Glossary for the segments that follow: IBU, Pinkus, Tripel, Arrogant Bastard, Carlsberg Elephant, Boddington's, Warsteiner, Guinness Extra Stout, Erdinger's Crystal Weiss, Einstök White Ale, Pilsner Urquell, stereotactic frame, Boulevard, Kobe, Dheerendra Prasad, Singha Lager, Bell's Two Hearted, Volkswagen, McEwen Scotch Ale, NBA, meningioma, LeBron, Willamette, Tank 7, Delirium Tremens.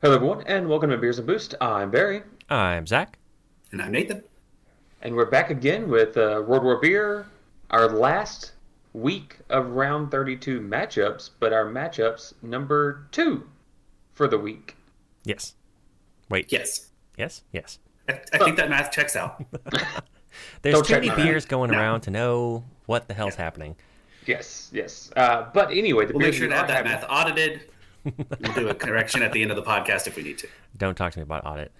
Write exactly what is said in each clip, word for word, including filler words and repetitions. Hello, everyone, and welcome to Beers and Boost. I'm Barry. I'm Zach. And I'm Nathan. And we're back again with uh, World War Beer, our last week of round thirty-two matchups, but our matchups number two for the week. Yes. Wait. Yes. Yes? Yes. I, I think that math checks out. There's Don't too many beers math. going no. around to know what the hell's yeah. happening. Yes, yes. Uh, but anyway, the we'll beers make sure to have that math audited. We'll do a correction at the end of the podcast if we need to. Don't talk to me about audit.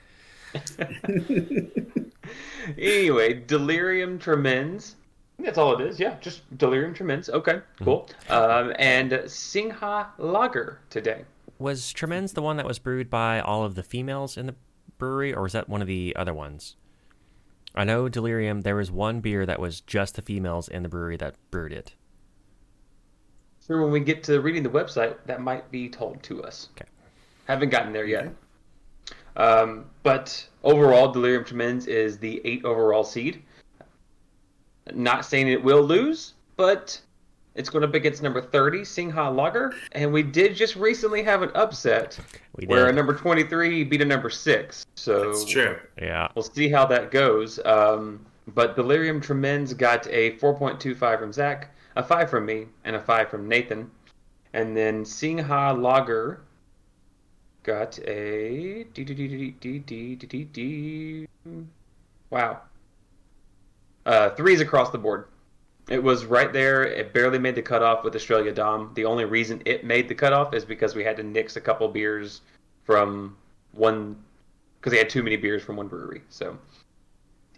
Anyway, Delirium Tremens. That's all it is. Yeah, just Delirium Tremens. Okay, cool. Mm-hmm. Um, and Singha Lager today. Was Tremens the one that was brewed by all of the females in the brewery, or was that one of the other ones? I know Delirium, there was one beer that was just the females in the brewery that brewed it. Sure, when we get to reading the website, that might be told to us. Okay. Haven't gotten there yet. Okay. Um, but overall, Delirium Tremens is the eight overall seed. Not saying it will lose, but it's going up against number thirty, Singha Lager. And we did just recently have an upset we did. where a number twenty-three beat a number six. So that's true. Yeah. We'll see how that goes. Um, but Delirium Tremens got a four point two five from Zach, a five from me, and a five from Nathan. And then Singha Lager got a... Wow. Uh, threes across the board. It was right there. It barely made the cutoff with Australia Dom. The only reason it made the cutoff is because we had to nix a couple beers from one... because they had too many beers from one brewery, so...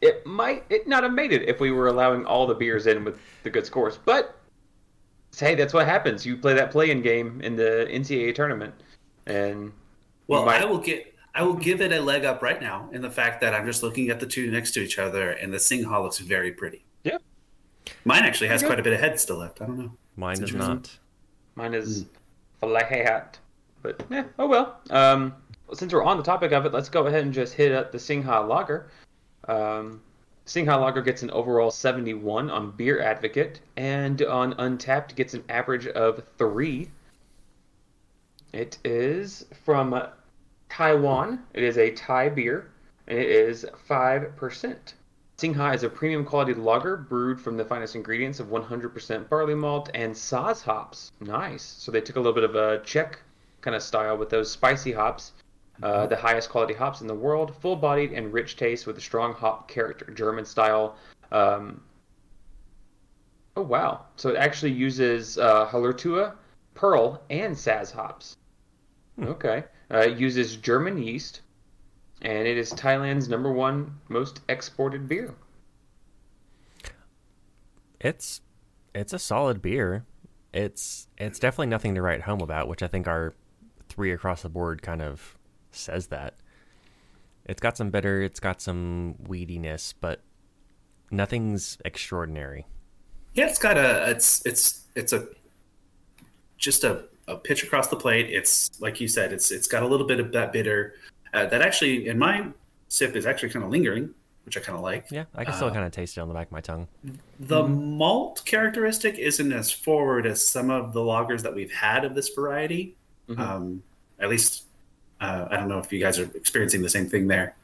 It might it not have made it if we were allowing all the beers in with the good scores. But, hey, that's what happens. You play that play-in game in the N C double A tournament. and Well, might... I will get I will give it a leg up right now in the fact that I'm just looking at the two next to each other, and the Singha looks very pretty. Yeah. Mine actually has quite a bit of head still left. I don't know. Mine is not. Mine is flahat. But, yeah, oh well. Um, since we're on the topic of it, let's go ahead and just hit up the Singha Lager. Um, Singha Lager gets an overall seventy-one on Beer Advocate, and on Untappd gets an average of three. It is from Taiwan. It is a Thai beer, and it is five percent. Singha is a premium quality lager brewed from the finest ingredients of one hundred percent barley malt and Saz hops. Nice. So they took a little bit of a Czech kind of style with those spicy hops. Uh, the highest quality hops in the world, full-bodied and rich taste with a strong hop character, German style. Um, oh, wow. So it actually uses uh, Hallertau, Pearl, and Saz hops. Hmm. Okay. Uh, it uses German yeast, and it is Thailand's number one most exported beer. It's it's a solid beer. It's, it's definitely nothing to write home about, which I think our three across the board kind of says that. It's got some bitter, it's got some weediness, but nothing's extraordinary. Yeah, it's got a it's it's it's a just a, a pitch across the plate. It's like you said, it's it's got a little bit of that bitter uh, that actually in my sip is actually kind of lingering, which I kind of like. Yeah, I can still uh, kind of taste it on the back of my tongue. The mm-hmm. malt characteristic isn't as forward as some of the lagers that we've had of this variety. Mm-hmm. Um, at least. Uh, I don't know if you guys are experiencing the same thing there.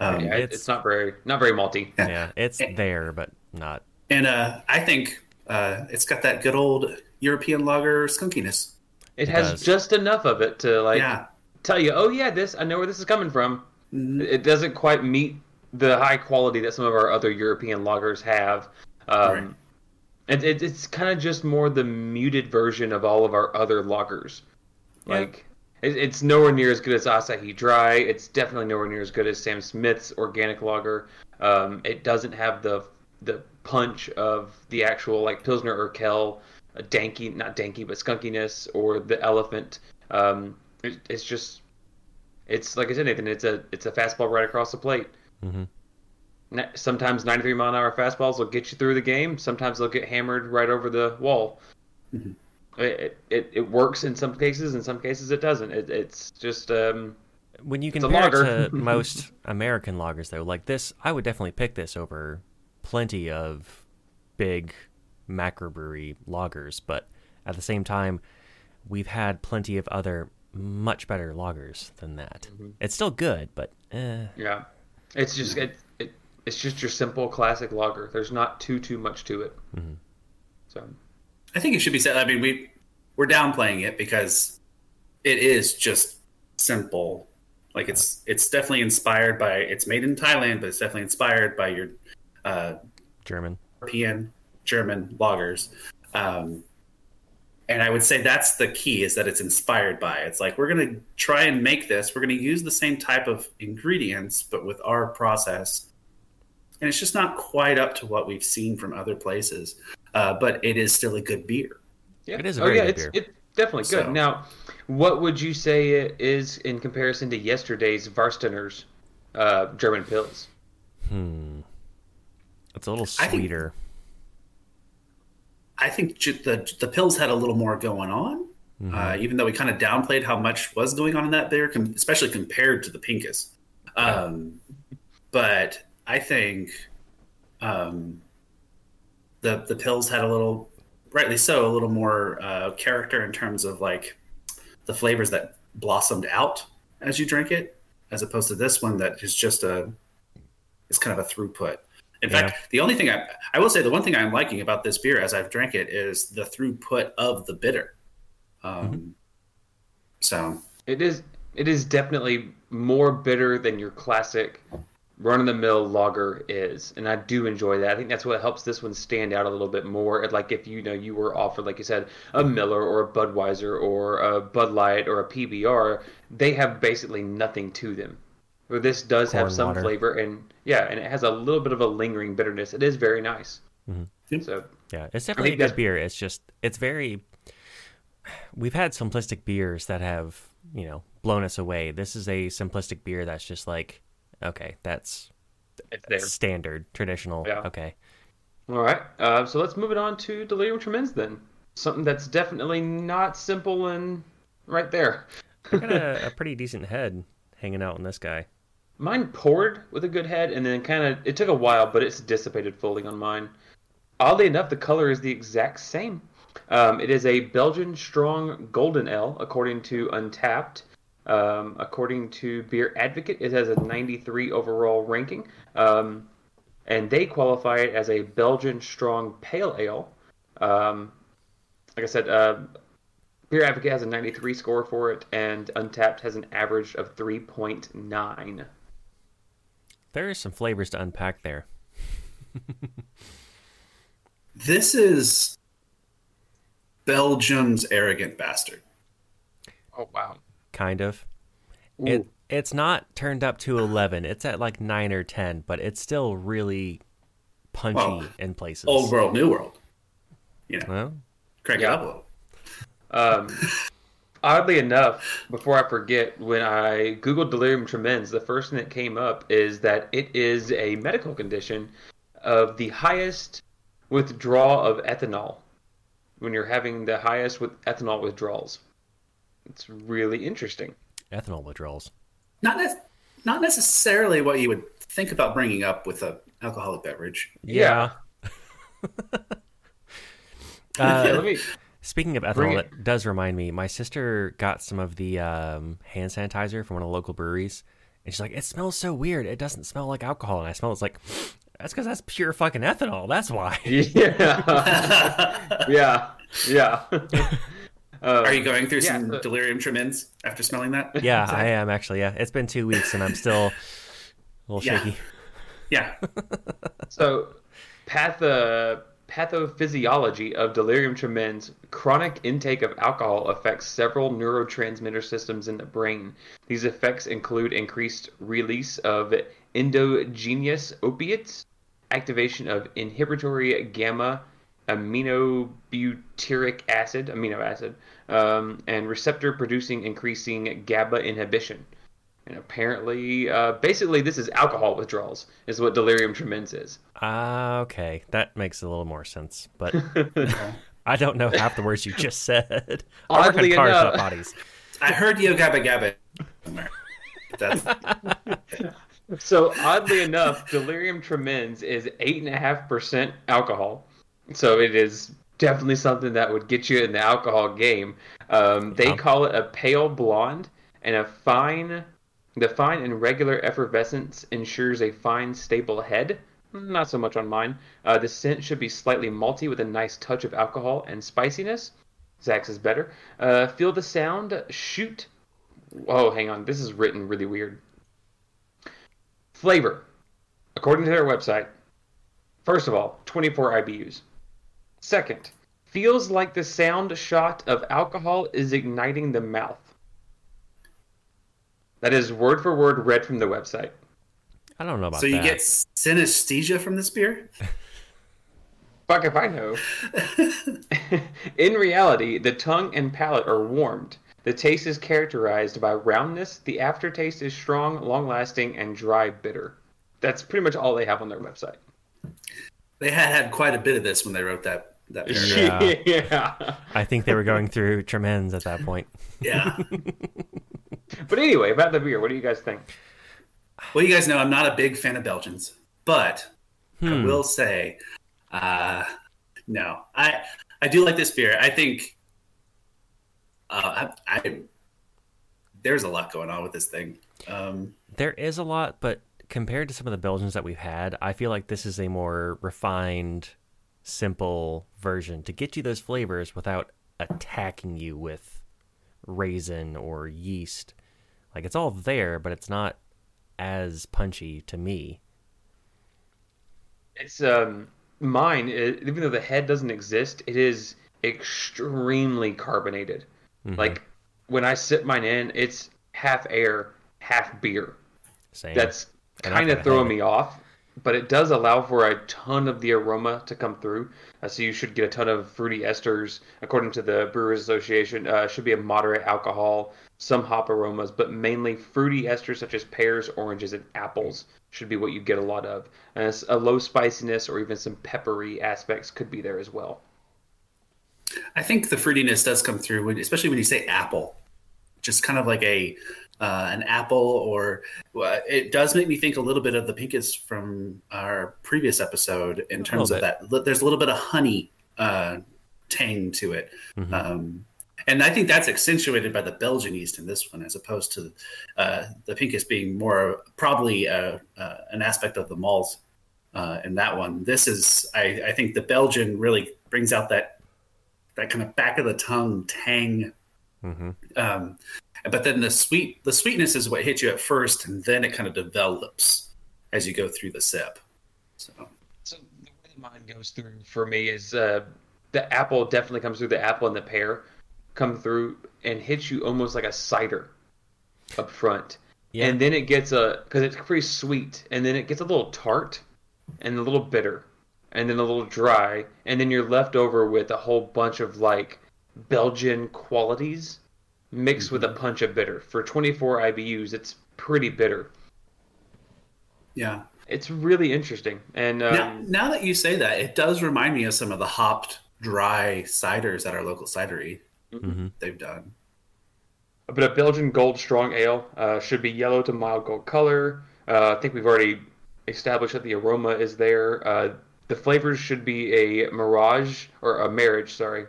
Um, yeah, it's, it's not very, not very malty. Yeah, yeah it's and, there, but not. And uh, I think uh, it's got that good old European lager skunkiness. It, it has does. just enough of it to like yeah. tell you, oh yeah, this I know where this is coming from. Mm-hmm. It doesn't quite meet the high quality that some of our other European lagers have. Um, right. it, it, it's kind of just more the muted version of all of our other lagers, like. Yeah. It's nowhere near as good as Asahi Dry. It's definitely nowhere near as good as Sam Smith's Organic Lager. Um, it doesn't have the the punch of the actual like Pilsner Urquell, uh, danky, not danky, but skunkiness, or the Elephant. Um, it, it's just, it's like I said, Nathan. It's a it's a fastball right across the plate. Mm-hmm. Sometimes ninety-three mile an hour fastballs will get you through the game. Sometimes they'll get hammered right over the wall. Mm-hmm. It, it it works in some cases, in some cases it doesn't. It, it's just um, when you compare it to most American lagers, though, like this, I would definitely pick this over plenty of big macrobrewery lagers. But at the same time, we've had plenty of other much better lagers than that. Mm-hmm. It's still good, but eh. Yeah, it's just it, it it's just your simple classic lager. There's not too too much to it. Mm-hmm. So, I think it should be said. I mean, we we're downplaying it because it is just simple. Like it's it's definitely inspired by. It's made in Thailand, but it's definitely inspired by your uh, German, European, German lagers. Um, and I would say that's the key, is that it's inspired by. It's like, we're going to try and make this. We're going to use the same type of ingredients, but with our process. And it's just not quite up to what we've seen from other places. Uh, but it is still a good beer. Yeah. It is a very oh, yeah, good it's, beer. It's definitely good. So, now, what would you say it is in comparison to yesterday's Warsteiner's uh, German Pils? Hmm. It's a little sweeter. I think the the Pils had a little more going on, mm-hmm. uh, even though we kind of downplayed how much was going on in that there, com- especially compared to the Pinkus. Um, yeah. But I think um, the the Pils had a little, rightly so, a little more uh, character in terms of like the flavors that blossomed out as you drink it, as opposed to this one that is just a, it's kind of a throughput. In yeah. fact, the only thing I I will say, the one thing I'm liking about this beer as I've drank it is the throughput of the bitter. Um, mm-hmm. So it is it is definitely more bitter than your classic run-of-the-mill lager is, and I do enjoy that. I think that's what helps this one stand out a little bit more. Like if you know you were offered, like you said, a Miller or a Budweiser or a Bud Light or a P B R, they have basically nothing to them. This does Corn have some water. flavor, and yeah, and it has a little bit of a lingering bitterness. It is very nice. Mm-hmm. So yeah, it's definitely a good beer. It's just it's very. We've had simplistic beers that have you know blown us away. This is a simplistic beer that's just like, okay, that's it's standard, traditional. Yeah. Okay. All right. Uh, so let's move it on to Delirium Tremens then. Something that's definitely not simple and right there. I got a, a pretty decent head hanging out on this guy. Mine poured with a good head, and then kind of, it took a while, but it's dissipated fully on mine. Oddly enough, the color is the exact same. Um, it is a Belgian strong golden ale, according to Untapped. Um, according to Beer Advocate, it has a ninety-three overall ranking, um, and they qualify it as a Belgian strong pale ale. Um, like I said, uh, Beer Advocate has a ninety-three score for it, and Untapped has an average of three point nine. There are some flavors to unpack there. This is Belgium's Arrogant Bastard. Oh, wow. Kind of. Ooh. It It's not turned up to eleven. It's at like nine or ten, but it's still really punchy well, in places. Old world, new world. You know, well, Craig Diablo. Yeah. Um, oddly enough, before I forget, when I Googled Delirium Tremens, the first thing that came up is that it is a medical condition of the highest withdrawal of ethanol. When you're having the highest with ethanol withdrawals. It's really interesting. Ethanol withdrawals. Not ne- not necessarily what you would think about bringing up with an alcoholic beverage. Yeah. yeah. uh, yeah let me... Speaking of ethanol, it. it does remind me, my sister got some of the um, hand sanitizer from one of the local breweries, and she's like, it smells so weird. It doesn't smell like alcohol. And I smell it, it's like, that's because that's pure fucking ethanol. That's why. yeah. yeah. Yeah. Um, Are you going through yeah, some so, delirium tremens after smelling that? Yeah, that... I am actually. Yeah, it's been two weeks and I'm still a little yeah. shaky. Yeah. So, patho pathophysiology of delirium tremens: chronic intake of alcohol affects several neurotransmitter systems in the brain. These effects include increased release of endogenous opiates, activation of inhibitory gamma aminobutyric acid, amino acid, um, and receptor producing increasing GABA inhibition. And apparently, uh, basically, this is alcohol withdrawals, is what delirium tremens is. Ah, uh, okay. That makes a little more sense, but I don't know half the words you just said. Oddly cars, enough. Not bodies. I heard yo gabba gabba somewhere. That's... So, oddly enough, delirium tremens is eight point five percent alcohol. So it is definitely something that would get you in the alcohol game. Um, they yeah. call it a pale blonde, and a fine, the fine and regular effervescence ensures a fine, stable head. Not so much on mine. Uh, the scent should be slightly malty with a nice touch of alcohol and spiciness. Zach's is better. Uh, feel the sound. Shoot. Oh, hang on. This is written really weird. Flavor. According to their website, first of all, twenty-four I B Us. Second, feels like the sound shot of alcohol is igniting the mouth. That is word for word read from the website. I don't know about that. So you that. get synesthesia from this beer? Fuck if I know. In reality, the tongue and palate are warmed. The taste is characterized by roundness. The aftertaste is strong, long-lasting, and dry bitter. That's pretty much all they have on their website. They had had quite a bit of this when they wrote that, that paragraph. Yeah. yeah. I think they were going through Tremens at that point. Yeah. But anyway, about the beer, what do you guys think? Well, you guys know I'm not a big fan of Belgians, but hmm. I will say, uh, no, I I do like this beer. I think uh, I, I there's a lot going on with this thing. Um, there is a lot, but compared to some of the Belgians that we've had, I feel like this is a more refined, simple version to get you those flavors without attacking you with raisin or yeast. Like, it's all there, but it's not as punchy to me. It's um mine, it, even though the head doesn't exist, it is extremely carbonated. Mm-hmm. Like, when I sip mine in, it's half air, half beer. Same. That's kind of throwing me off, but it does allow for a ton of the aroma to come through. Uh, so you should get a ton of fruity esters. According to the Brewers Association, uh, should be a moderate alcohol, some hop aromas, but mainly fruity esters such as pears, oranges, and apples should be what you get a lot of. And a low spiciness or even some peppery aspects could be there as well. I think the fruitiness does come through, when, especially when you say apple. Just kind of like a uh, an apple, or uh, it does make me think a little bit of the Pinkus from our previous episode in terms of that. There's a little bit of honey uh, tang to it. Mm-hmm. Um, and I think that's accentuated by the Belgian yeast in this one, as opposed to uh, the Pinkus being more probably uh, uh, an aspect of the malt uh, in that one. This is, I, I think the Belgian really brings out that that kind of back of the tongue tang. Mm-hmm. Um, but then the sweet, the sweetness is what hits you at first, and then it kind of develops as you go through the sip. So, so the way mine goes through for me is uh, the apple definitely comes through. The apple and the pear come through and hits you almost like a cider up front. Yeah. And then it gets a, because it's pretty sweet, and then it gets a little tart and a little bitter, and then a little dry, and then you're left over with a whole bunch of like Belgian qualities mixed mm-hmm. with a punch of bitter. For twenty-four I B Us, it's pretty bitter. Yeah. It's really interesting. And um, now, now that you say that, it does remind me of some of the hopped dry ciders at our local cidery mm-hmm. they've done. But a Belgian gold strong ale uh, should be yellow to mild gold color. Uh, I think we've already established that the aroma is there. Uh, the flavors should be a mirage, or a marriage, sorry,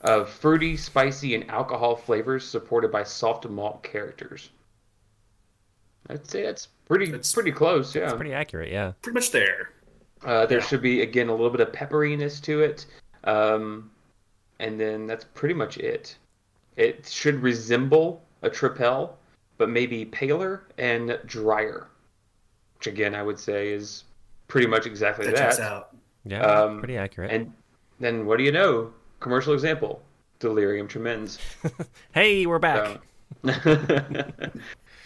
of fruity, spicy, and alcohol flavors supported by soft malt characters. I'd say that's pretty it's, pretty close, yeah. It's pretty accurate, yeah. Pretty much there. Uh, there yeah. should be, again, a little bit of pepperiness to it. Um, and then that's pretty much it. It should resemble a Tripel, but maybe paler and drier. Which, again, I would say is pretty much exactly that. That checks out. Yeah, um, pretty accurate. And then what do you know? Commercial example, Delirium Tremens. Hey, we're back. So.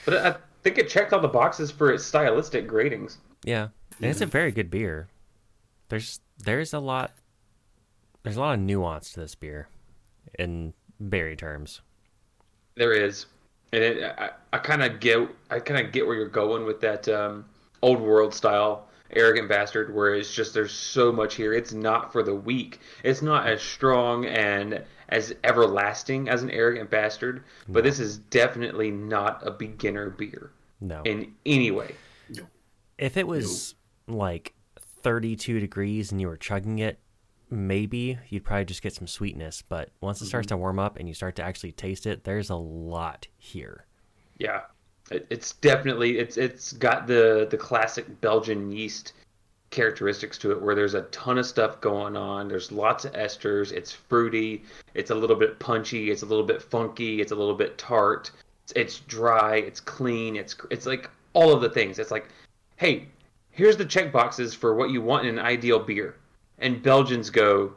But I think it checked all the boxes for its stylistic gradings. Yeah, and it's a very good beer. There's there's a lot there's a lot of nuance to this beer in berry terms. There is, and it, I, I kind of get I kind of get where you're going with that um, old world style. Arrogant Bastard, where it's just there's so much here. It's not for the weak. It's not as strong and as everlasting as an Arrogant Bastard, no. But this is definitely not a beginner beer. No. In any way. If it was no. like thirty-two degrees and you were chugging it, maybe you'd probably just get some sweetness, but once it starts mm-hmm. to warm up and you start to actually taste it, there's a lot here. Yeah, it, it's definitely it's it's got the the classic Belgian yeast characteristics to it, where there's a ton of stuff going on. There's lots of esters. It's fruity. It's a little bit punchy. It's a little bit funky. It's a little bit tart. It's, it's dry. It's clean. It's it's like all of the things. It's like, hey, here's the check boxes for what you want in an ideal beer. And Belgians go,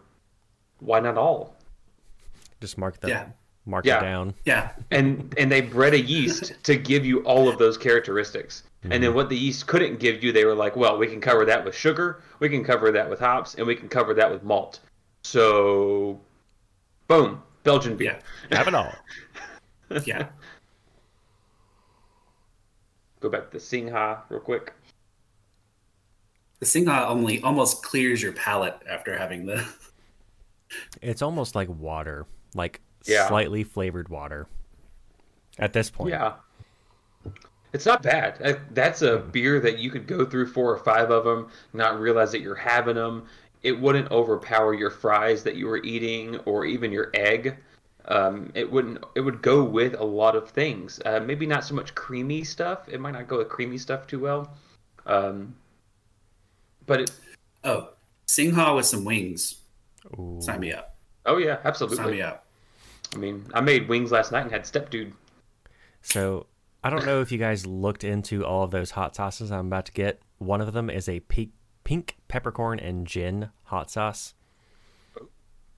why not all? Just mark that. Yeah. Mark yeah. it down. Yeah. And and they bred a yeast to give you all of those characteristics. Mm-hmm. And then what the yeast couldn't give you, they were like, well, we can cover that with sugar, we can cover that with hops, and we can cover that with malt. So, boom, Belgian beer. Yeah. Have it all. yeah. Go back to the Singha real quick. The Singha only almost clears your palate after having the... It's almost like water, like yeah. slightly flavored water at this point. Yeah. It's not bad. That's a beer that you could go through four or five of them, not realize that you're having them. It wouldn't overpower your fries that you were eating or even your egg. Um, it wouldn't. It would go with a lot of things. Uh, maybe not so much creamy stuff. It might not go with creamy stuff too well. Um, but it... Oh, Singha with some wings. Ooh. Sign me up. Oh, yeah, absolutely. Sign me up. I mean, I made wings last night and had Step Dude. So... I don't know if you guys looked into all of those hot sauces I'm about to get. One of them is a pink, pink peppercorn and gin hot sauce.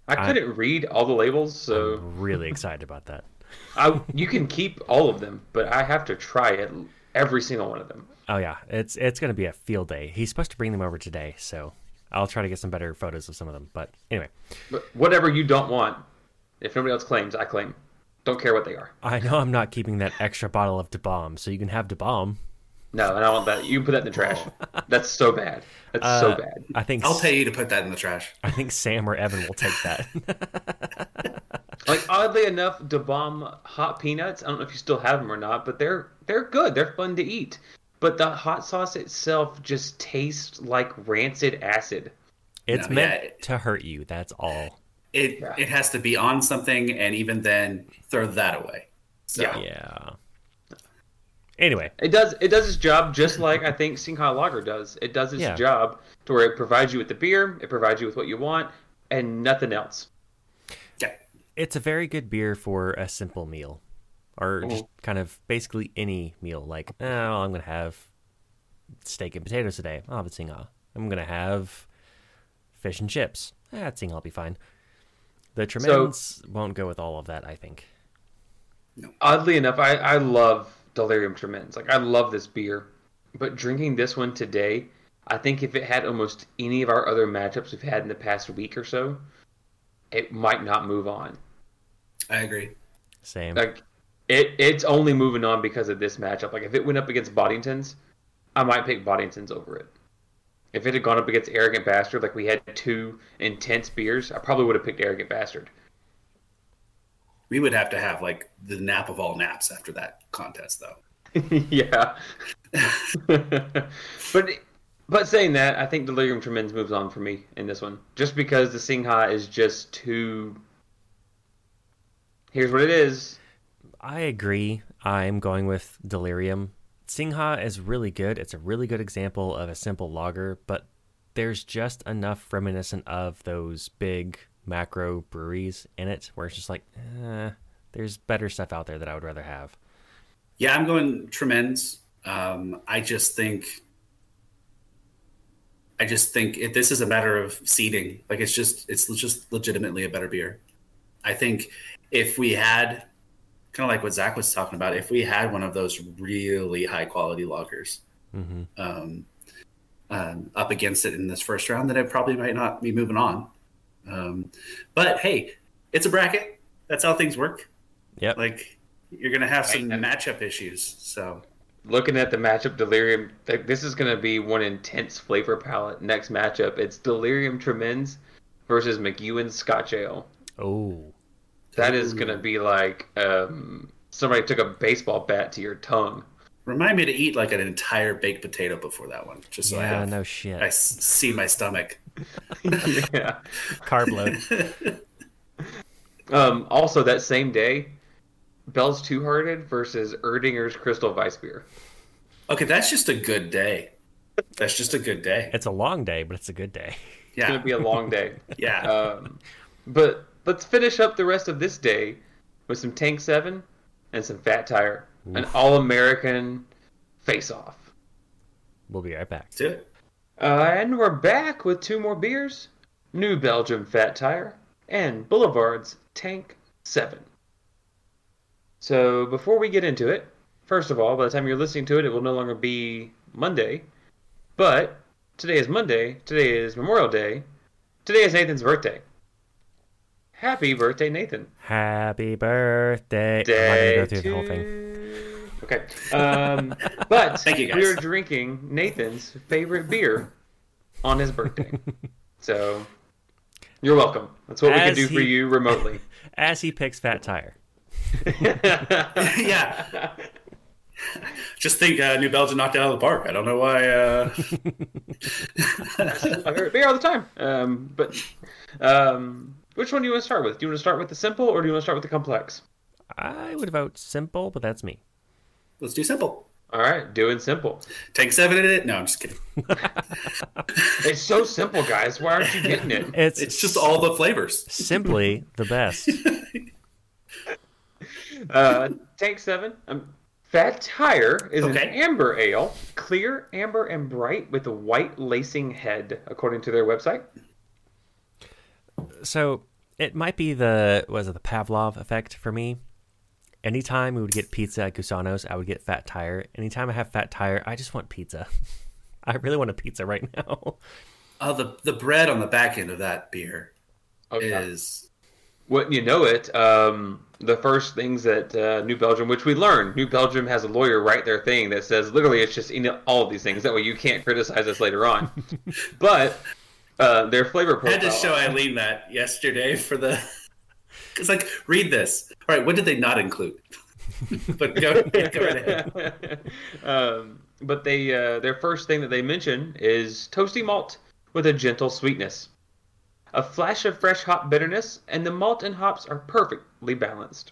I couldn't I, read all the labels, so... I'm really excited about that. I, you can keep all of them, but I have to try it, every single one of them. Oh, yeah. It's it's going to be a field day. He's supposed to bring them over today, so I'll try to get some better photos of some of them. But anyway. But whatever you don't want, if nobody else claims, I claim. Don't care what they are. I know I'm not keeping that extra bottle of Da Bomb, so you can have Da Bomb. No, and I want that. You can put that in the trash. That's so bad. That's uh, so bad. I think I'll pay you to put that in the trash. I think Sam or Evan will take that. Like, oddly enough, Da Bomb hot peanuts, I don't know if you still have them or not, but they're they're good. They're fun to eat. But the hot sauce itself just tastes like rancid acid. It's no, meant yeah. to hurt you. That's all. It yeah. it has to be on something, and even then, throw that away. So. Yeah. yeah. Anyway, it does it does its job just like I think Singha Lager does. It does its yeah. job to where it provides you with the beer, it provides you with what you want, and nothing else. Yeah, it's a very good beer for a simple meal, or mm-hmm. just kind of basically any meal. Like, oh, I'm gonna have steak and potatoes today. I'll have a Singha. I'm gonna have fish and chips. Ah, Singha will be fine. The Tremens so, won't go with all of that, I think. Oddly enough, I, I love Delirium Tremens. Like, I love this beer. But drinking this one today, I think if it had almost any of our other matchups we've had in the past week or so, it might not move on. I agree. Same. Like, it it's only moving on because of this matchup. Like, if it went up against Boddington's, I might pick Boddington's over it. If it had gone up against Arrogant Bastard, like we had two intense beers, I probably would have picked Arrogant Bastard. We would have to have, like, the nap of all naps after that contest, though. yeah. but but saying that, I think Delirium Tremens moves on for me in this one. Just because the Singha is just too... Here's what it is. I agree. I'm going with Delirium. Singha is really good. It's a really good example of a simple lager, but there's just enough reminiscent of those big macro breweries in it where it's just like, eh, there's better stuff out there that I would rather have. Yeah, I'm going Tremens. Um, I just think, I just think it, this is a matter of seeding. Like, it's just, it's just legitimately a better beer. I think if we had... kind of like what Zach was talking about, if we had one of those really high quality lagers mm-hmm. um, um, up against it in this first round, then it probably might not be moving on. Um, but hey, it's a bracket. That's how things work. Yep. Like, you're going to have some right. matchup issues. So looking at the matchup, Delirium, like, this is going to be one intense flavor palette. Next matchup, it's Delirium Tremens versus McEwen Scotch Ale. Oh, that is going to be like um, somebody took a baseball bat to your tongue. Remind me to eat like an entire baked potato before that one, just so yeah, I have no shit. I s- see my stomach. Yeah, carb load. Um, also, that same day, Bell's Two Hearted versus Erdinger's Crystal Weiss beer. Okay, that's just a good day. That's just a good day. It's a long day, but it's a good day. Yeah, it's gonna be a long day. Yeah. Um, but let's finish up the rest of this day with some Tank seven and some Fat Tire. Oof. An all-American face-off. We'll be right back. Let's do it. Uh, and we're back with two more beers. New Belgium Fat Tire and Boulevard's Tank seven. So before we get into it, first of all, by the time you're listening to it, it will no longer be Monday. But today is Monday. Today is Memorial Day. Today is Nathan's birthday. Happy birthday, Nathan. Happy birthday. Day I'm not going to go through two... the whole thing. Okay, um, but we're drinking Nathan's favorite beer on his birthday. So you're welcome. That's what as we can do he, for you remotely. As he picks Fat Tire. Yeah. Just think uh, New Belgium knocked it out of the park. I don't know why. Uh... I heard beer all the time. Um, but um, which one do you want to start with? Do you want to start with the simple or do you want to start with the complex? I would vote simple, but that's me. Let's do simple. All right, doing simple. Tank seven in it. No, I'm just kidding. It's so simple, guys. Why aren't you getting it? It's, it's just all the flavors. Simply the best. uh, Tank seven. Um, Fat Tire is okay. An amber ale. Clear, amber, and bright with a white lacing head, according to their website. So it might be the, was it the Pavlov effect for me? Anytime we would get pizza at Gusano's, I would get Fat Tire. Anytime I have Fat Tire, I just want pizza. I really want a pizza right now. Oh, the the bread on the back end of that beer oh, is... Wouldn't you know it, um, the first things that uh, New Belgium, which we learned, New Belgium has a lawyer write their thing that says, literally, it's just in all of these things. That way you can't criticize us later on. But uh, their flavor profile... I had to show Eileen that yesterday for the... It's like, read this. All right, what did they not include? But go, go right ahead. Um, but they, uh, their first thing that they mention is toasty malt with a gentle sweetness. A flash of fresh hop bitterness, and the malt and hops are perfectly balanced.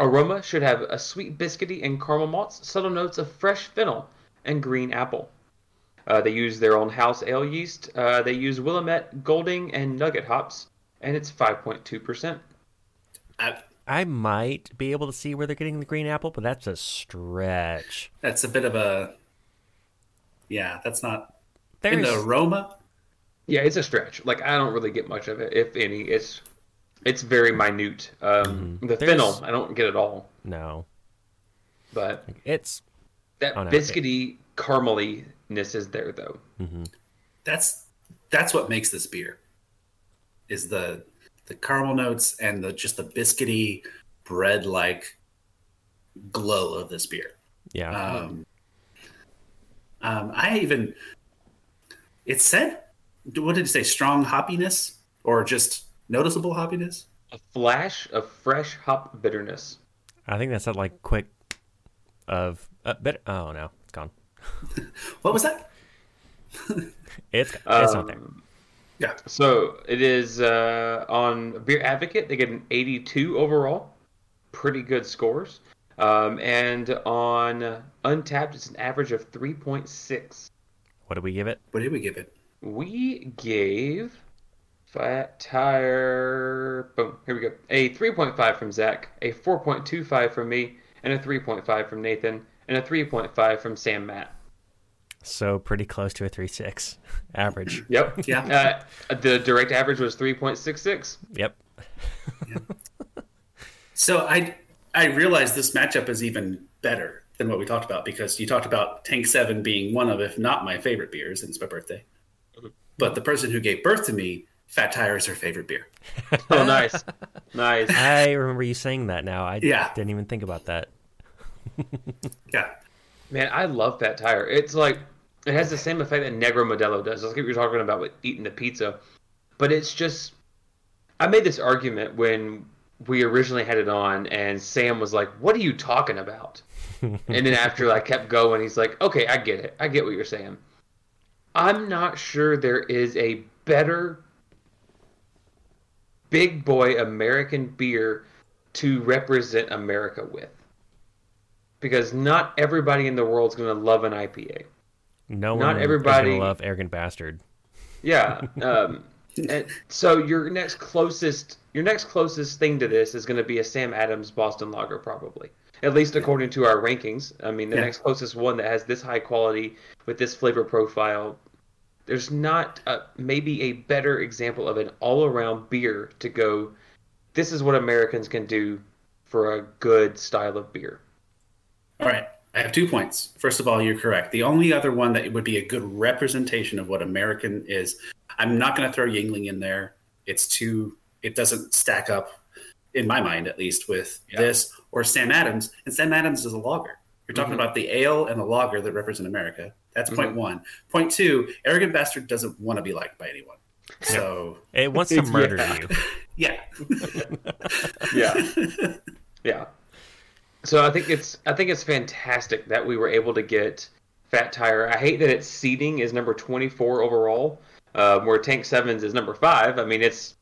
Aroma should have a sweet biscuity and caramel malts, subtle notes of fresh fennel and green apple. Uh, they use their own house ale yeast. Uh, they use Willamette, Golding, and Nugget hops, and it's five point two percent. I, I might be able to see where they're getting the green apple, but that's a stretch. That's a bit of a... Yeah, that's not... There's... In the aroma? Yeah, it's a stretch. Like, I don't really get much of it, if any. It's it's very minute. Um, mm-hmm. The There's... fennel, I don't get at all. No. But... It's... That oh, no, biscuity, okay. Carameliness is there, though. Mm-hmm. That's That's what makes this beer. Is the... The caramel notes and the just the biscuity bread-like glow of this beer. Yeah. Um, um, I even it said, what did it say? Strong hoppiness or just noticeable hoppiness? A flash of fresh hop bitterness. I think that's that like quick of a bit. Oh no, it's gone. What was that? it's it's um, not there. Yeah. So it is uh, on Beer Advocate. They get an eighty-two overall, pretty good scores. Um, and on Untapped, it's an average of three point six. What did we give it? What did we give it? We gave Fat Tire. Boom. Here we go. A three point five from Zach, a four point two five from me, and a three point five from Nathan, and a three point five from Sam Matt. So pretty close to a three point six average. Yep. Yeah. Uh, the direct average was three point six six. Yep. Yeah. So I I realize this matchup is even better than what we talked about because you talked about Tank seven being one of, if not my favorite beers, and it's my birthday. But the person who gave birth to me, Fat Tire is her favorite beer. Oh, nice. Nice. I remember you saying that now. I yeah. didn't even think about that. Yeah. Man, I love Fat Tire. It's like, it has the same effect that Negro Modelo does. That's what you're talking about with eating the pizza. But it's just, I made this argument when we originally had it on, and Sam was like, "What are you talking about?" And then after I kept going, he's like, "Okay, I get it. I get what you're saying." I'm not sure there is a better big boy American beer to represent America with, because not everybody in the world's going to love an I P A. No one not everybody is going to love Arrogant Bastard. Yeah. Um, and so your next closest, your next closest thing to this is going to be a Sam Adams Boston Lager, probably. At least according to our rankings. I mean, the yeah. next closest one that has this high quality with this flavor profile. There's not a, maybe a better example of an all-around beer to go, this is what Americans can do for a good style of beer. All right. I have two points. First of all, you're correct. The only other one that would be a good representation of what American is, I'm not going to throw Yingling in there. It's too, it doesn't stack up, in my mind at least, with yeah. this or Sam Adams. And Sam Adams is a lager. You're talking mm-hmm. about the ale and the lager that represent America. That's mm-hmm. point one. Point two, Arrogant Bastard doesn't want to be liked by anyone. So it wants to murder you. Yeah. yeah. Yeah. So I think it's I think it's fantastic that we were able to get Fat Tire. I hate that its seeding is number twenty-four overall, uh, where Tank seven's is number five. I mean, it's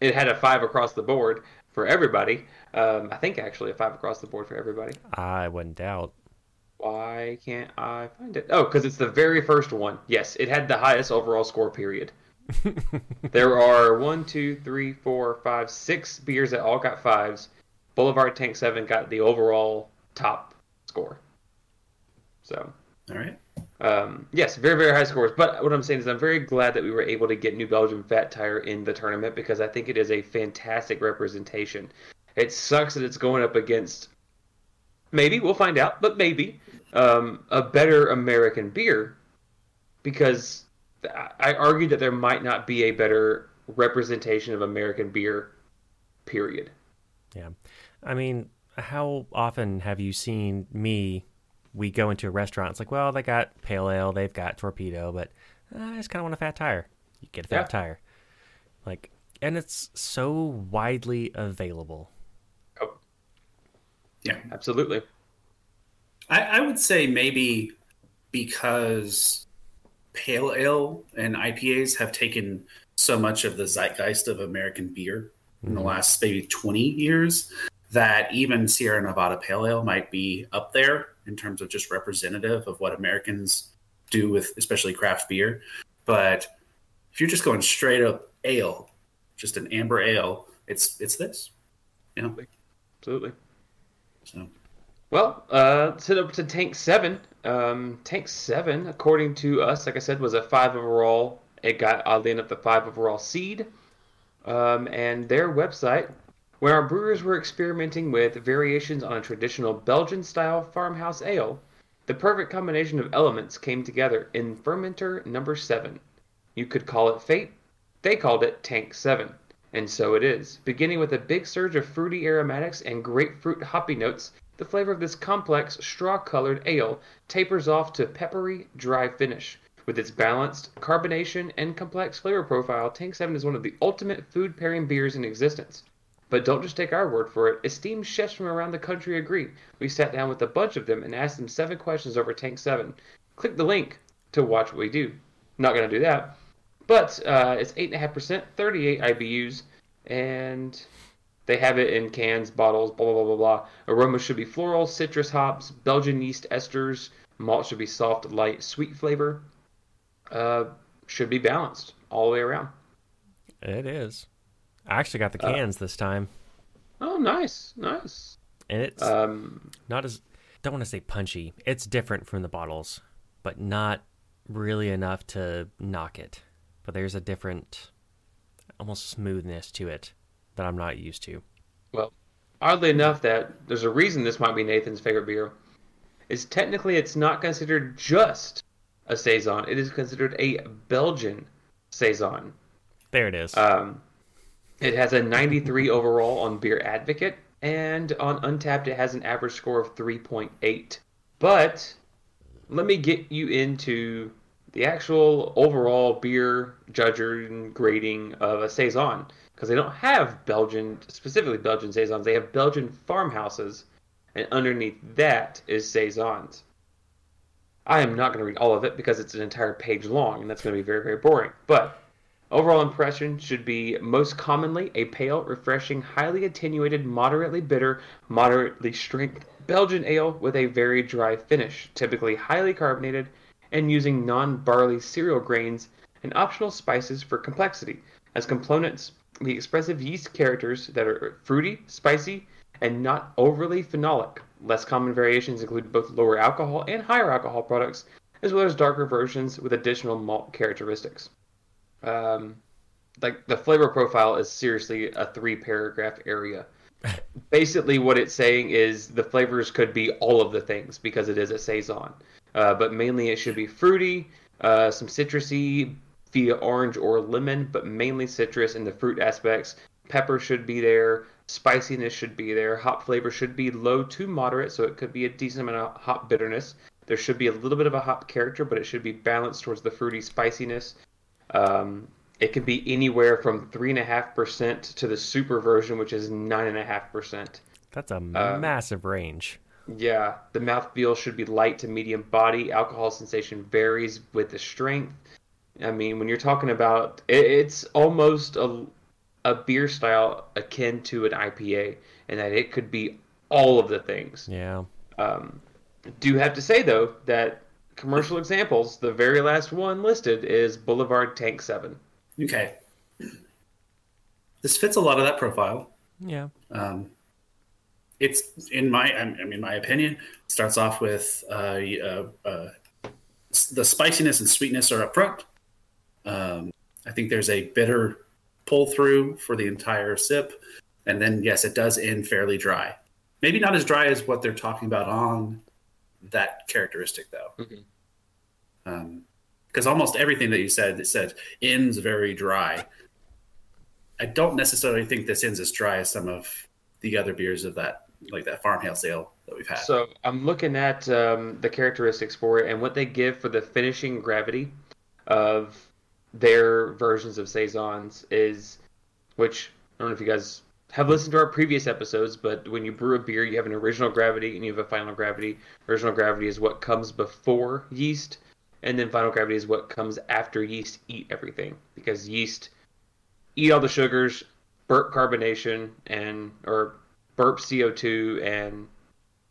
it had a five across the board for everybody. Um, I think actually a five across the board for everybody. I wouldn't doubt. Why can't I find it? Oh, because it's the very first one. Yes, it had the highest overall score, period. There are one, two, three, four, five, six beers that all got fives. Boulevard Tank seven got the overall top score. So, all right. Um, yes, very, very high scores. But what I'm saying is I'm very glad that we were able to get New Belgium Fat Tire in the tournament, because I think it is a fantastic representation. It sucks that it's going up against, maybe, we'll find out, but maybe, um, a better American beer, because I argue that there might not be a better representation of American beer, period. Yeah. I mean, how often have you seen me, we go into a restaurant, it's like, well, they got pale ale, they've got torpedo, but uh, I just kind of want a Fat Tire. You get a Fat yeah. Tire. Like, and it's so widely available. Oh. Yeah, absolutely. I, I would say maybe because pale ale and I P As have taken so much of the zeitgeist of American beer in the last maybe twenty years, that even Sierra Nevada Pale Ale might be up there in terms of just representative of what Americans do with especially craft beer. But if you're just going straight up ale, just an amber ale, it's it's this. You know? Absolutely. So, well, uh, let's head up to Tank seven. Um, Tank seven, according to us, like I said, was a five overall. It got, oddly enough, the five overall seed. Um, and their website, where our brewers were experimenting with variations on a traditional Belgian-style farmhouse ale, the perfect combination of elements came together in fermenter number seven. You could call it fate. They called it Tank seven. And so it is. Beginning with a big surge of fruity aromatics and grapefruit hoppy notes, the flavor of this complex, straw-colored ale tapers off to peppery, dry finish. With its balanced carbonation and complex flavor profile, Tank seven is one of the ultimate food pairing beers in existence. But don't just take our word for it. Esteemed chefs from around the country agree. We sat down with a bunch of them and asked them seven questions over Tank seven. Click the link to watch what we do. Not going to do that. But uh, it's eight point five percent, thirty-eight I B Us, and they have it in cans, bottles, blah, blah, blah, blah. Aroma should be floral, citrus hops, Belgian yeast esters. Malt should be soft, light, sweet flavor. Uh, should be balanced all the way around. It is. I actually got the cans uh, this time. Oh, nice, nice. And it's um, not as, don't want to say punchy. It's different from the bottles, but not really enough to knock it. But there's a different, almost smoothness to it that I'm not used to. Well, oddly enough, that there's a reason this might be Nathan's favorite beer. Is technically it's not considered just a saison. It is considered a Belgian saison. There it is. Um, it has a ninety-three overall on Beer Advocate, and on Untappd it has an average score of three point eight. But let me get you into the actual overall beer judging and grading of a saison, because they don't have Belgian, specifically Belgian saisons. They have Belgian farmhouses, and underneath that is saisons. I am not going to read all of it because it's an entire page long, and that's going to be very, very boring. But overall impression should be most commonly a pale, refreshing, highly attenuated, moderately bitter, moderately strength Belgian ale with a very dry finish, typically highly carbonated, and using non-barley cereal grains and optional spices for complexity. As components, the expressive yeast characters that are fruity, spicy, and not overly phenolic. Less common variations include both lower alcohol and higher alcohol products, as well as darker versions with additional malt characteristics. Um, like the flavor profile is seriously a three-paragraph area. Basically, what it's saying is the flavors could be all of the things because it is a saison, uh, but mainly it should be fruity, uh, some citrusy via orange or lemon, but mainly citrus in the fruit aspects. Pepper should be there. Spiciness should be there. Hop flavor should be low to moderate, so it could be a decent amount of hop bitterness. There should be a little bit of a hop character, but it should be balanced towards the fruity spiciness. Um, it could be anywhere from three point five percent to the super version, which is nine point five percent. That's a uh, massive range. Yeah. The mouthfeel should be light to medium body. Alcohol sensation varies with the strength. I mean, when you're talking about... It, it's almost a... a beer style akin to an I P A, and that it could be all of the things. Yeah. Um, do have to say, though, that commercial examples, the very last one listed is Boulevard Tank seven. Okay. This fits a lot of that profile. Yeah. Um, it's, in my I mean, in my opinion, starts off with uh, uh, uh, the spiciness and sweetness are up front. Um, I think there's a bitter... pull through for the entire sip, and then yes, it does end fairly dry. Maybe not as dry as what they're talking about on that characteristic, though, because mm-hmm. um, almost everything that you said, it said ends very dry. I don't necessarily think this ends as dry as some of the other beers of that, like that farmhouse ale that we've had. So I'm looking at um, the characteristics for it and what they give for the finishing gravity of their versions of saisons is, which I don't know if you guys have listened to our previous episodes, but when you brew a beer, you have an original gravity and you have a final gravity. Original gravity is what comes before yeast, and then final gravity is what comes after yeast eat everything, because yeast eat all the sugars, burp carbonation, and or burp C O two and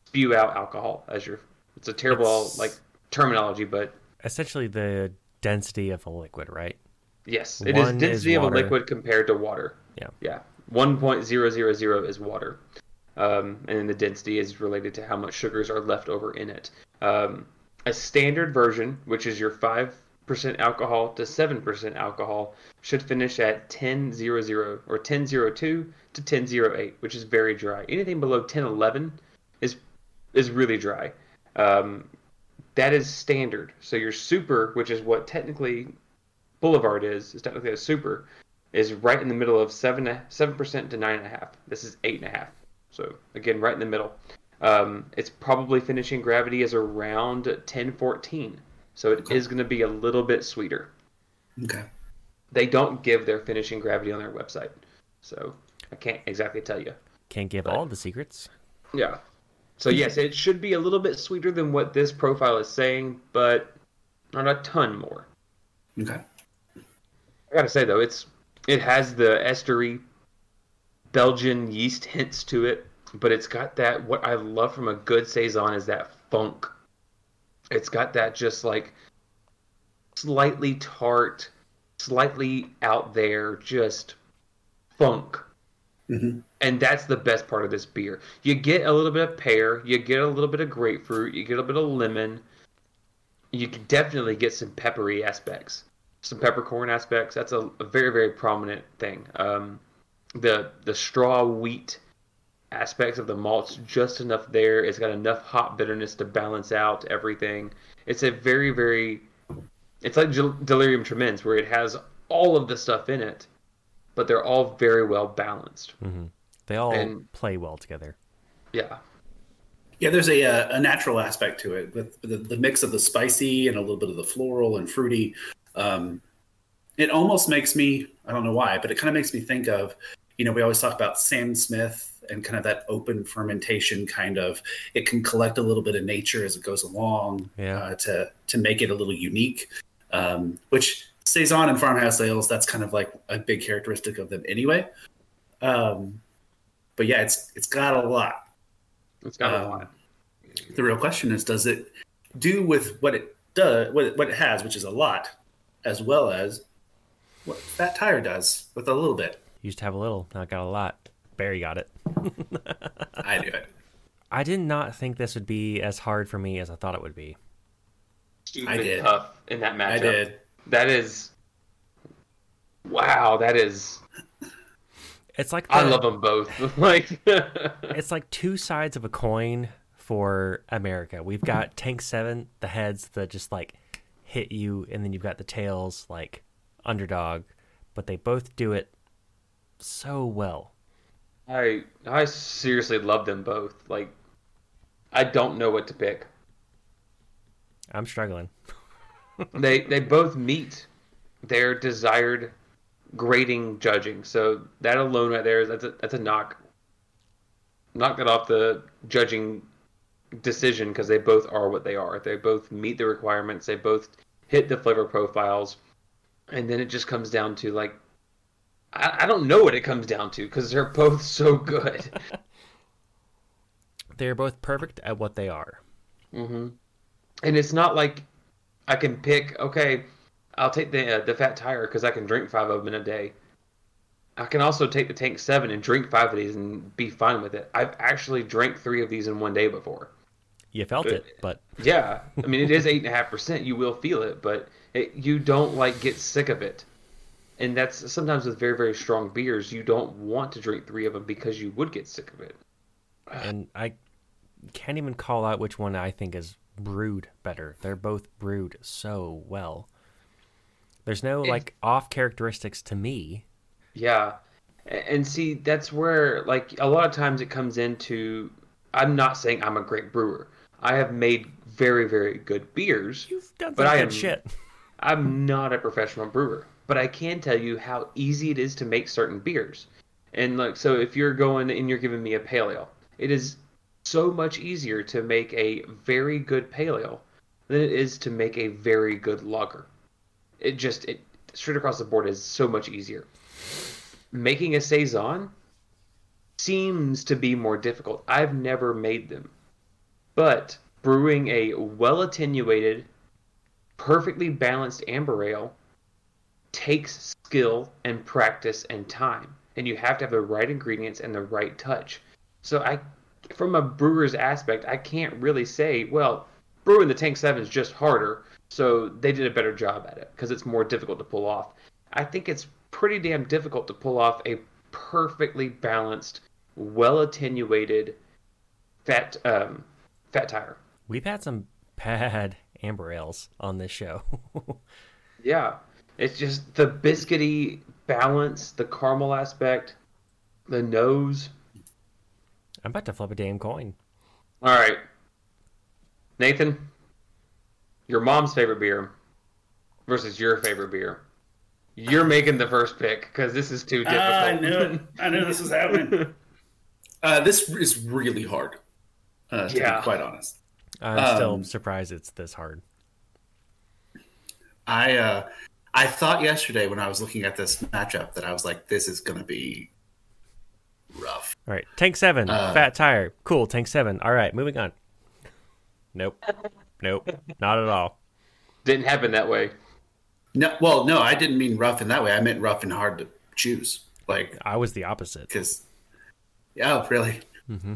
spew out alcohol as your. It's a terrible it's like terminology, but essentially the density of a liquid, right? Yes, it is density of a liquid compared to water. Yeah, yeah. one point zero zero zero is water, um, and the density is related to how much sugars are left over in it. Um, a standard version, which is your five percent alcohol to seven percent alcohol, should finish at ten point zero zero or ten point zero two to ten point zero eight, which is very dry. Anything below ten point one one is is really dry. Um, That is standard. So your super, which is what technically Boulevard is, is technically a super, is right in the middle of seven seven percent to nine and a half. This is eight and a half. So again, right in the middle. Um, it's probably finishing gravity is around ten fourteen. So it okay. is going to be a little bit sweeter. Okay. They don't give their finishing gravity on their website, so I can't exactly tell you. Can't give but, all the secrets. Yeah. So yes, it should be a little bit sweeter than what this profile is saying, but not a ton more. Okay. I gotta say though, it's it has the estery Belgian yeast hints to it, but it's got that what I love from a good saison is that funk. It's got that just like slightly tart, slightly out there, just funk. Mm-hmm. And that's the best part of this beer. You get a little bit of pear, you get a little bit of grapefruit, you get a bit of lemon. You can definitely get some peppery aspects, some peppercorn aspects. That's a, a very, very prominent thing. Um, the the straw wheat aspects of the malt's just enough there. It's got enough hop bitterness to balance out everything. It's a very, very... It's like Del- Delirium Tremens, where it has all of the stuff in it, but they're all very well balanced. Mm-hmm. They all and, play well together. Yeah. Yeah, there's a a natural aspect to it, with the, the mix of the spicy and a little bit of the floral and fruity. Um, it almost makes me, I don't know why, but it kind of makes me think of, you know, we always talk about Sam Smith and kind of that open fermentation kind of, it can collect a little bit of nature as it goes along yeah. uh, to to make it a little unique, um, which stays on in farmhouse ales. That's kind of like a big characteristic of them anyway. Um, but yeah, it's it's got a lot. It's got um, a lot. The real question is, does it do with what it does, what it, what it has, which is a lot, as well as what Fat Tire does with a little bit? Used to have a little, now I got a lot. Barry got it. I knew it. I did not think this would be as hard for me as I thought it would be. Stupid I did. Tough in that matchup. I did. That is. Wow, that is. It's like the... I love them both. Like it's like two sides of a coin for America. We've got Tank seven, the heads that just like hit you, and then you've got the tails like underdog, but they both do it so well. I I seriously love them both. Like, I don't know what to pick. I'm struggling. they they both meet their desired grading judging. So that alone right there is that's a, that's a knock. Knock that off the judging decision because they both are what they are. They both meet the requirements. They both hit the flavor profiles, and then it just comes down to like. I don't know what it comes down to because they're both so good. They're both perfect at what they are. Mm-hmm. And it's not like I can pick, okay, I'll take the uh, the Fat Tire because I can drink five of them in a day. I can also take the Tank seven and drink five of these and be fine with it. I've actually drank three of these in one day before. You felt it, but... Yeah. I mean, it is eight point five percent. You will feel it, but it, you don't, like, get sick of it. And that's sometimes with very, very strong beers, you don't want to drink three of them because you would get sick of it. And I can't even call out which one I think is brewed better. They're both brewed so well. There's no, it's, like, off characteristics to me. Yeah. And see, that's where, like, a lot of times it comes into, I'm not saying I'm a great brewer. I have made very, very good beers. You've done some good shit. I'm not a professional brewer. But I can tell you how easy it is to make certain beers. And look, so if you're going and you're giving me a pale ale, it is so much easier to make a very good pale ale than it is to make a very good lager. It just, it straight across the board is so much easier. Making a saison seems to be more difficult. I've never made them. But brewing a well-attenuated, perfectly balanced amber ale takes skill and practice and time, and you have to have the right ingredients and the right touch. So I, from a brewer's aspect, I can't really say, well, brewing the Tank seven is just harder, so they did a better job at it because it's more difficult to pull off. I think it's pretty damn difficult to pull off a perfectly balanced, well-attenuated fat um, fat tire. We've had some bad amber ales on this show. Yeah. It's just the biscuity balance, the caramel aspect, the nose. I'm about to flip a damn coin. All right. Nathan, your mom's favorite beer versus your favorite beer. You're making the first pick because this is too difficult. Uh, I knew it. I knew this was happening. uh, this is really hard, uh, to yeah. be quite honest. I'm um, still surprised it's this hard. I... Uh, I thought yesterday when I was looking at this matchup that I was like, this is going to be rough. All right. Tank seven, uh, Fat Tire. Cool. Tank seven. All right. Moving on. Nope. Nope. Not at all. Didn't happen that way. No. Well, no, I didn't mean rough in that way. I meant rough and hard to choose. Like I was the opposite. Because, oh, really? Mm-hmm.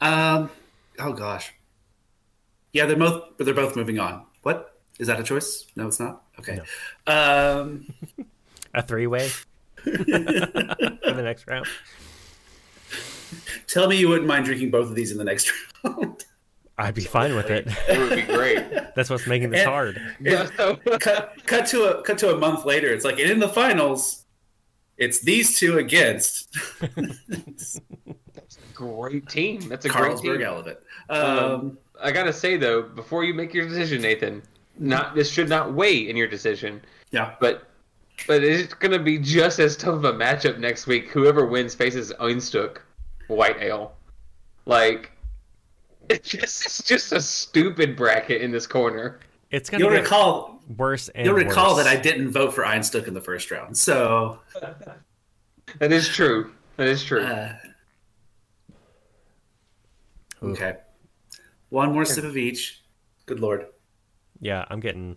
Um. Oh, gosh. Yeah, they're both, but they're both moving on. What? Is that a choice? No, it's not? Okay. No. Um, a three-way for the next round? Tell me you wouldn't mind drinking both of these in the next round. I'd be fine with it. It would be great. That's what's making this and, hard. And cut, cut, to a, cut to a month later. It's like, and in the finals, it's these two against. That's a great team. That's a Carlsberg great team. Elephant. Um, um, I got to say, though, before you make your decision, Nathan, Not this should not weigh in your decision. Yeah. But But it's going to be just as tough of a matchup next week. Whoever wins faces Einstök White Ale. Like, it's just, it's just a stupid bracket in this corner. It's going to be recall, worse and You'll recall worse. that I didn't vote for Einstök in the first round, so... That is true. That is true. Uh, okay. One more sip of each. Good lord. Yeah, I'm getting...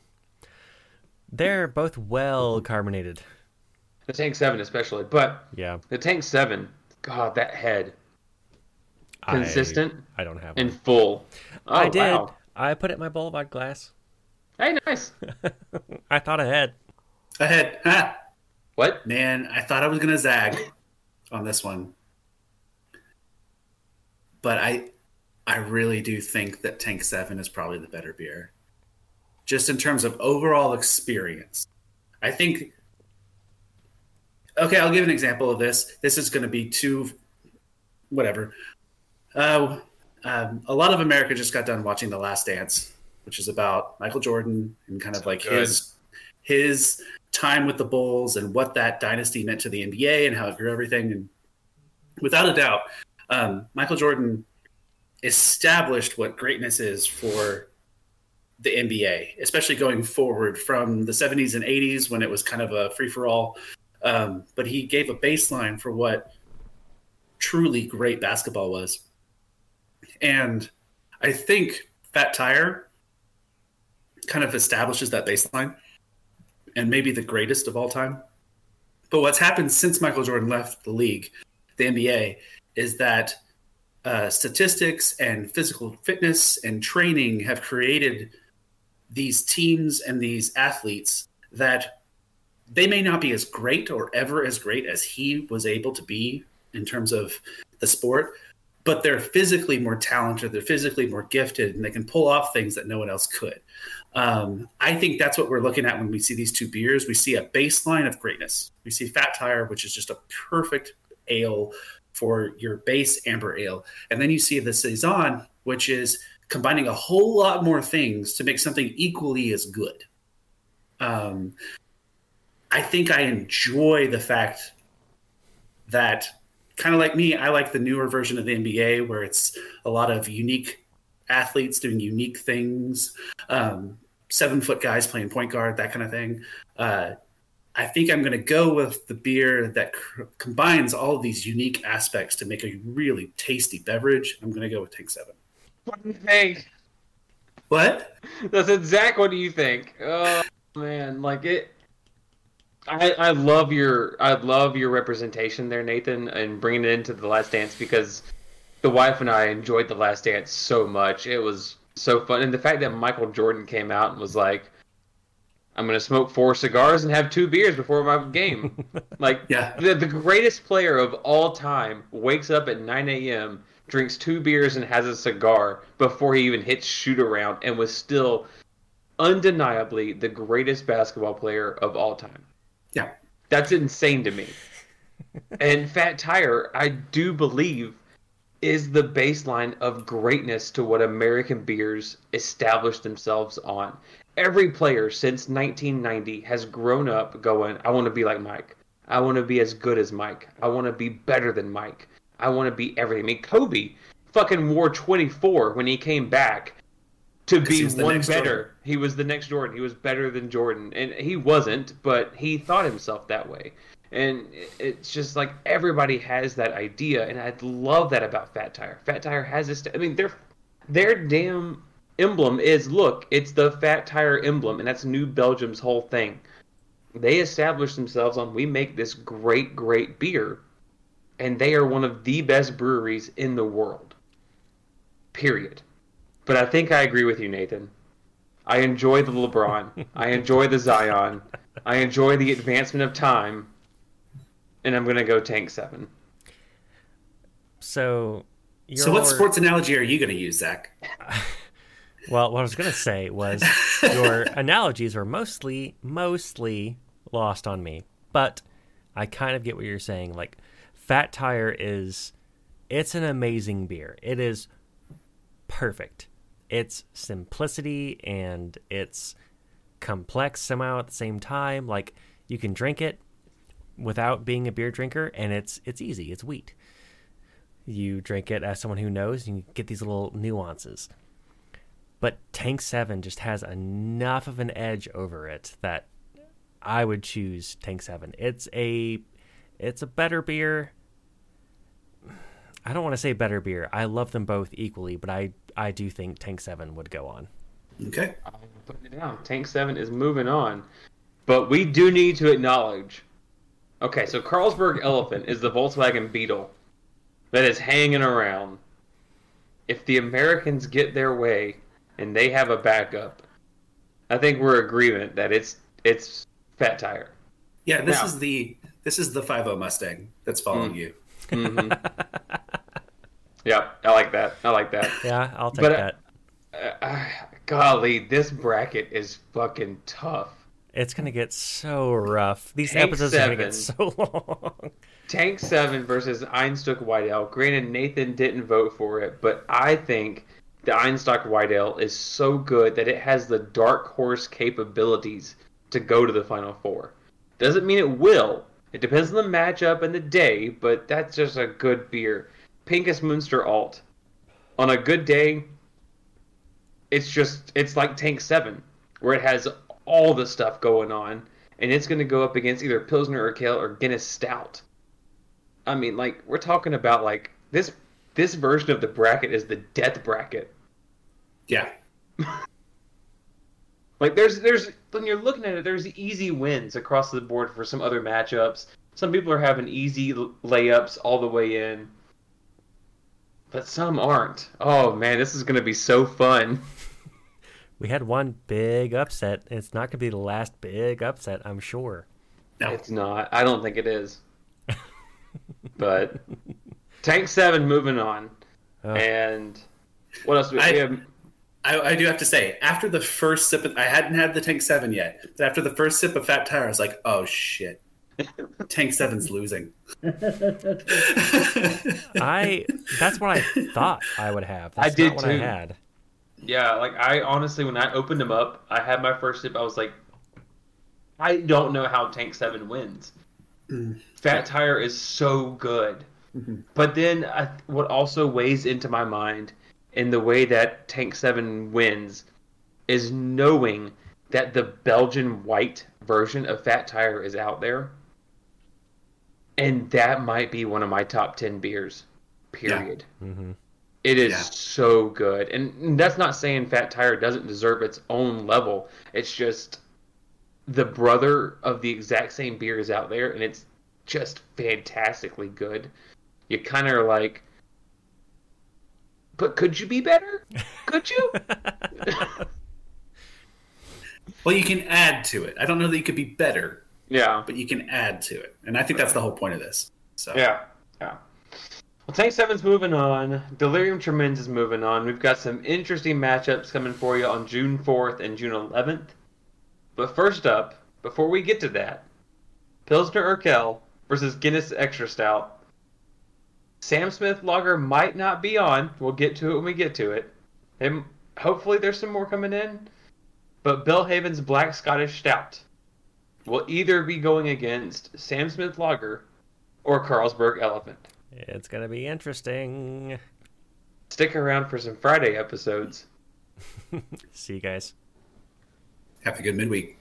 They're both well carbonated. The Tank seven especially, but yeah, the Tank seven, God, that head. Consistent. I, I don't have one. And full. Oh, I did. Wow. I put it in my Boulevard glass. Hey, nice. I thought ahead. Ahead. Ah. What? Man, I thought I was going to zag on this one. But I I really do think that Tank seven is probably the better beer. Just in terms of overall experience. I think, okay, I'll give an example of this. This is going to be too, whatever. Uh, um, a lot of America just got done watching The Last Dance, which is about Michael Jordan and kind of like Good. his his time with the Bulls and what that dynasty meant to the N B A and how it grew everything. And without a doubt, um, Michael Jordan established what greatness is for the N B A, especially going forward from the seventies and eighties when it was kind of a free-for-all. Um, but he gave a baseline for what truly great basketball was. And I think Fat Tire kind of establishes that baseline and maybe the greatest of all time. But what's happened since Michael Jordan left the league, the N B A, is that uh, statistics and physical fitness and training have created these teams and these athletes that they may not be as great or ever as great as he was able to be in terms of the sport, but they're physically more talented, they're physically more gifted, and they can pull off things that no one else could. Um, I think that's what we're looking at when we see these two beers. We see a baseline of greatness. We see Fat Tire, which is just a perfect ale for your base amber ale. And then you see the Saison, which is combining a whole lot more things to make something equally as good. Um, I think I enjoy the fact that, kind of like me, I like the newer version of the N B A where it's a lot of unique athletes doing unique things, um, seven-foot guys playing point guard, that kind of thing. Uh, I think I'm going to go with the beer that c- combines all of these unique aspects to make a really tasty beverage. I'm going to go with Tank seven. What do you think? What? That's it, Zach. What do you think? Oh man, like it. I, I love your I love your representation there, Nathan, and bringing it into The Last Dance because the wife and I enjoyed The Last Dance so much. It was so fun, and the fact that Michael Jordan came out and was like, "I'm going to smoke four cigars and have two beers before my game." Like, yeah. the, the greatest player of all time wakes up at nine a.m. drinks two beers and has a cigar before he even hits shoot around and was still undeniably the greatest basketball player of all time. Yeah. That's insane to me. And Fat Tire, I do believe, is the baseline of greatness to what American beers established themselves on. Every player since nineteen ninety has grown up going, I want to be like Mike. I want to be as good as Mike. I want to be better than Mike. I want to be everything. I mean, Kobe fucking wore twenty-four when he came back to be one better. He was the next Jordan. He was better than Jordan. And he wasn't, but he thought himself that way. And it's just like everybody has that idea. And I love that about Fat Tire. Fat Tire has this. I mean, their their damn emblem is, look, it's the Fat Tire emblem. And that's New Belgium's whole thing. They established themselves on, we make this great, great beer. And they are one of the best breweries in the world. Period. But I think I agree with you, Nathan. I enjoy the LeBron. I enjoy the Zion. I enjoy the advancement of time. And I'm going to go Tank seven. So, your so what word... sports analogy are you going to use, Zach? Well, what I was going to say was your analogies were mostly, mostly lost on me. But I kind of get what you're saying. Like, Fat Tire is, it's an amazing beer. It is perfect. Its simplicity and its complex somehow at the same time. Like, You can drink it without being a beer drinker, and it's it's easy. It's wheat. You drink it as someone who knows, and you get these little nuances. But Tank seven just has enough of an edge over it that I would choose Tank seven. It's a it's a better beer. I don't want to say better beer. I love them both equally, but I, I do think Tank seven would go on. Okay. I'm putting it down. Tank seven is moving on. But we do need to acknowledge. Okay, so Carlsberg Elephant is the Volkswagen Beetle that is hanging around. If the Americans get their way and they have a backup, I think we're in agreement that it's it's Fat Tire. Yeah, this now, is the this is the five oh Mustang that's following mm, you. Mm-hmm. Yeah, I like that. I like that. Yeah, I'll take but, that. Uh, uh, golly, this bracket is fucking tough. It's going to get so rough. These Tank episodes seven, are going to get so long. Tank seven versus Einstök White Ale. Granted, Nathan didn't vote for it, but I think the Einstök White Ale is so good that it has the dark horse capabilities to go to the Final Four. Doesn't mean it will. It depends on the matchup and the day, but that's just a good beer. Pinkus Munster Alt. On a good day, it's just, it's like Tank seven, where it has all the stuff going on, and it's going to go up against either Pilsner Urquell or Guinness Stout. I mean, like, we're talking about, like, this this version of the bracket is the death bracket. Yeah. Like, there's, there's when you're looking at it, there's easy wins across the board for some other matchups. Some people are having easy layups all the way in, but some aren't. Oh, man, this is going to be so fun. We had one big upset. It's not going to be the last big upset, I'm sure. No, it's not. I don't think it is. But Tank seven moving on. Oh. And what else do we I, have? I, I do have to say, after the first sip, of, I hadn't had the Tank seven yet. But after the first sip of Fat Tire, I was like, oh, shit. Tank seven's losing. I. That's what I thought I would have. That's I did not what too. I had. Yeah, like, I honestly, when I opened them up, I had my first sip, I was like, I don't know how Tank seven wins. Mm. Fat Tire is so good. Mm-hmm. But then I, what also weighs into my mind in the way that Tank seven wins is knowing that the Belgian white version of Fat Tire is out there. And that might be one of my top ten beers, period. Yeah. Mm-hmm. It is yeah. so good. And that's not saying Fat Tire doesn't deserve its own level. It's just the brother of the exact same beer is out there, and it's just fantastically good. You kind of are like, but could you be better? Could you? Well, you can add to it. I don't know that you could be better. Yeah. But you can add to it. And I think that's the whole point of this. So Yeah, yeah. Well, Tank seven's moving on. Delirium Tremens is moving on. We've got some interesting matchups coming for you on June fourth and June eleventh. But first up, before we get to that, Pilsner Urquell versus Guinness Extra Stout. Sam Smith Lager might not be on. We'll get to it when we get to it. And hopefully there's some more coming in. But Belhaven's Black Scottish Stout will either be going against Sam Smith Lager or Carlsberg Elephant. It's going to be interesting. Stick around for some Friday episodes. See you guys. Have a good midweek.